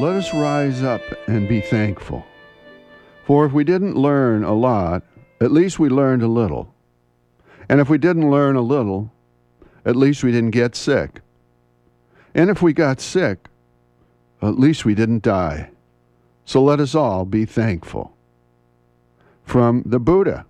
Let us rise up and be thankful. For if we didn't learn a lot, at least we learned a little. And if we didn't learn a little, at least we didn't get sick. And if we got sick, at least we didn't die. So let us all be thankful. From the Buddha.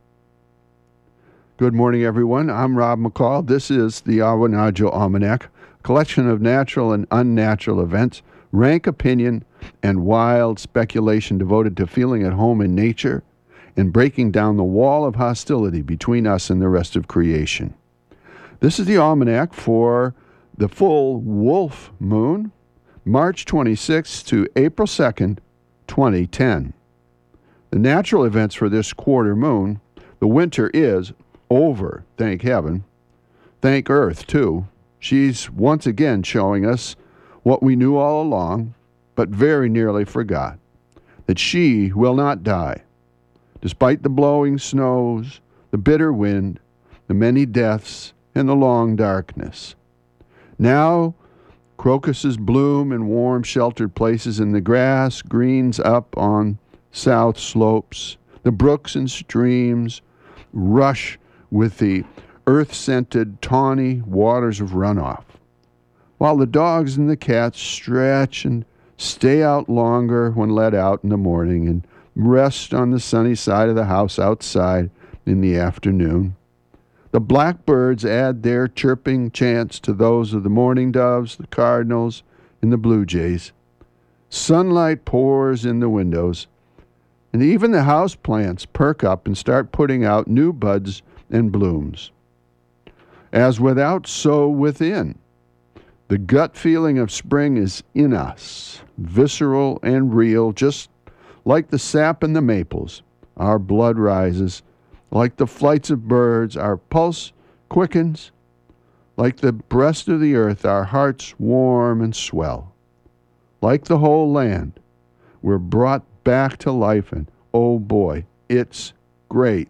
Good morning, everyone. I'm Rob McCall. This is the Awanaju Almanac, collection of natural and unnatural events, rank opinion, and wild speculation devoted to feeling at home in nature and breaking down the wall of hostility between us and the rest of creation. This is the almanac for the full Wolf Moon, March 26th to April 2nd, 2010. The natural events for this quarter moon: the winter is over, thank heaven. Thank Earth, too. She's once again showing us what we knew all along, but very nearly forgot, that she will not die. Despite the blowing snows, the bitter wind, the many deaths, and the long darkness. Now, crocuses bloom in warm, sheltered places, and the grass greens up on south slopes. The brooks and streams rush with the earth-scented, tawny waters of runoff, while the dogs and the cats stretch and stay out longer when let out in the morning, and rest on the sunny side of the house outside in the afternoon. The blackbirds add their chirping chants to those of the mourning doves, the cardinals, and the blue jays. Sunlight pours in the windows, and even the house plants perk up and start putting out new buds and blooms. As without, so within. The gut feeling of spring is in us, visceral and real, just like the sap in the maples. Our blood rises. Like the flights of birds, our pulse quickens. Like the breast of the earth, our hearts warm and swell. Like the whole land, we're brought back to life, and oh boy, it's great.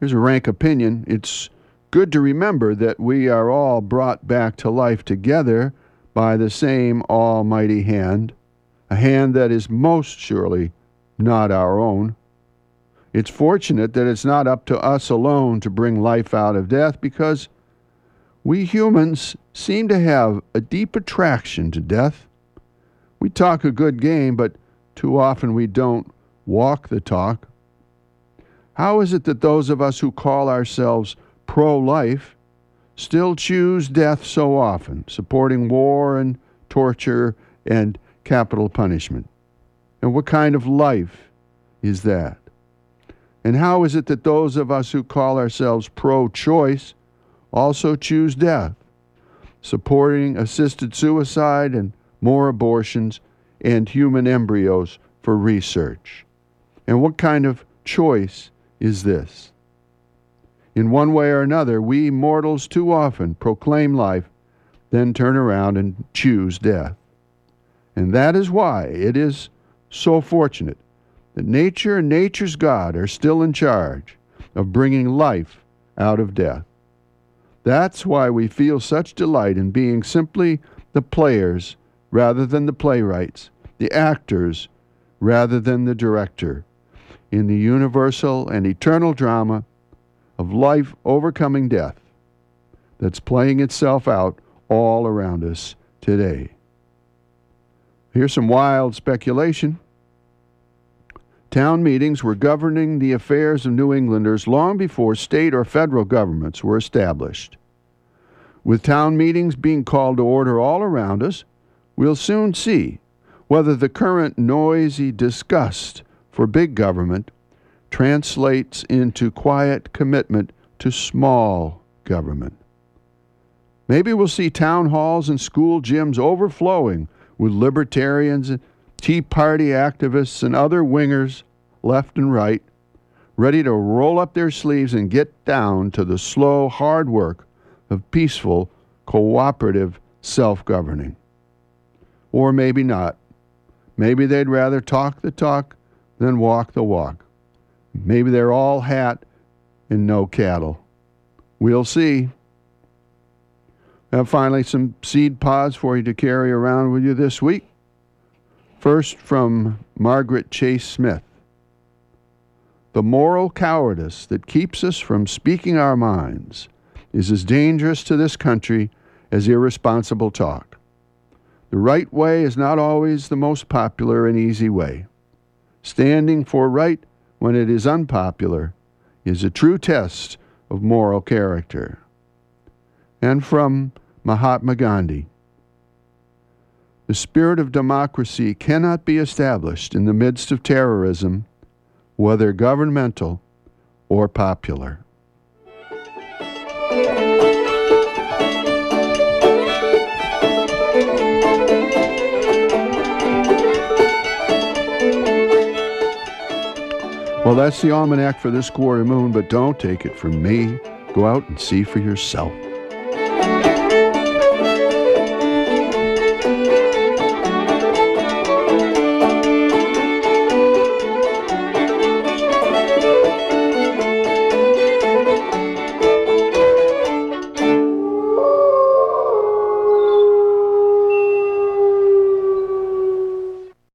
Here's a rank opinion. It's good to remember that we are all brought back to life together by the same almighty hand, a hand that is most surely not our own. It's fortunate that it's not up to us alone to bring life out of death, because we humans seem to have a deep attraction to death. We talk a good game, but too often we don't walk the talk. How is it that those of us who call ourselves pro-life still choose death so often, supporting war and torture and capital punishment? And what kind of life is that? And how is it that those of us who call ourselves pro-choice also choose death, supporting assisted suicide and more abortions, and human embryos for research? And what kind of choice is this? In one way or another, we mortals too often proclaim life, then turn around and choose death. And that is why it is so fortunate that nature and nature's God are still in charge of bringing life out of death. That's why we feel such delight in being simply the players rather than the playwrights, the actors rather than the director, in the universal and eternal drama of life overcoming death that's playing itself out all around us today. Here's some wild speculation. Town meetings were governing the affairs of New Englanders long before state or federal governments were established. With town meetings being called to order all around us, we'll soon see whether the current noisy disgust for big government translates into quiet commitment to small government. Maybe we'll see town halls and school gyms overflowing with libertarians, Tea Party activists, and other wingers left and right, ready to roll up their sleeves and get down to the slow, hard work of peaceful, cooperative self-governing. Or maybe not. Maybe they'd rather talk the talk than walk the walk. Maybe they're all hat and no cattle. We'll see. And finally, some seed pods for you to carry around with you this week. First, from Margaret Chase Smith. The moral cowardice that keeps us from speaking our minds is as dangerous to this country as irresponsible talk. The right way is not always the most popular and easy way. Standing for right when it is unpopular is a true test of moral character. And from Mahatma Gandhi. The spirit of democracy cannot be established in the midst of terrorism, whether governmental or popular. Well, that's the almanac for this quarter moon, but don't take it from me. Go out and see for yourself.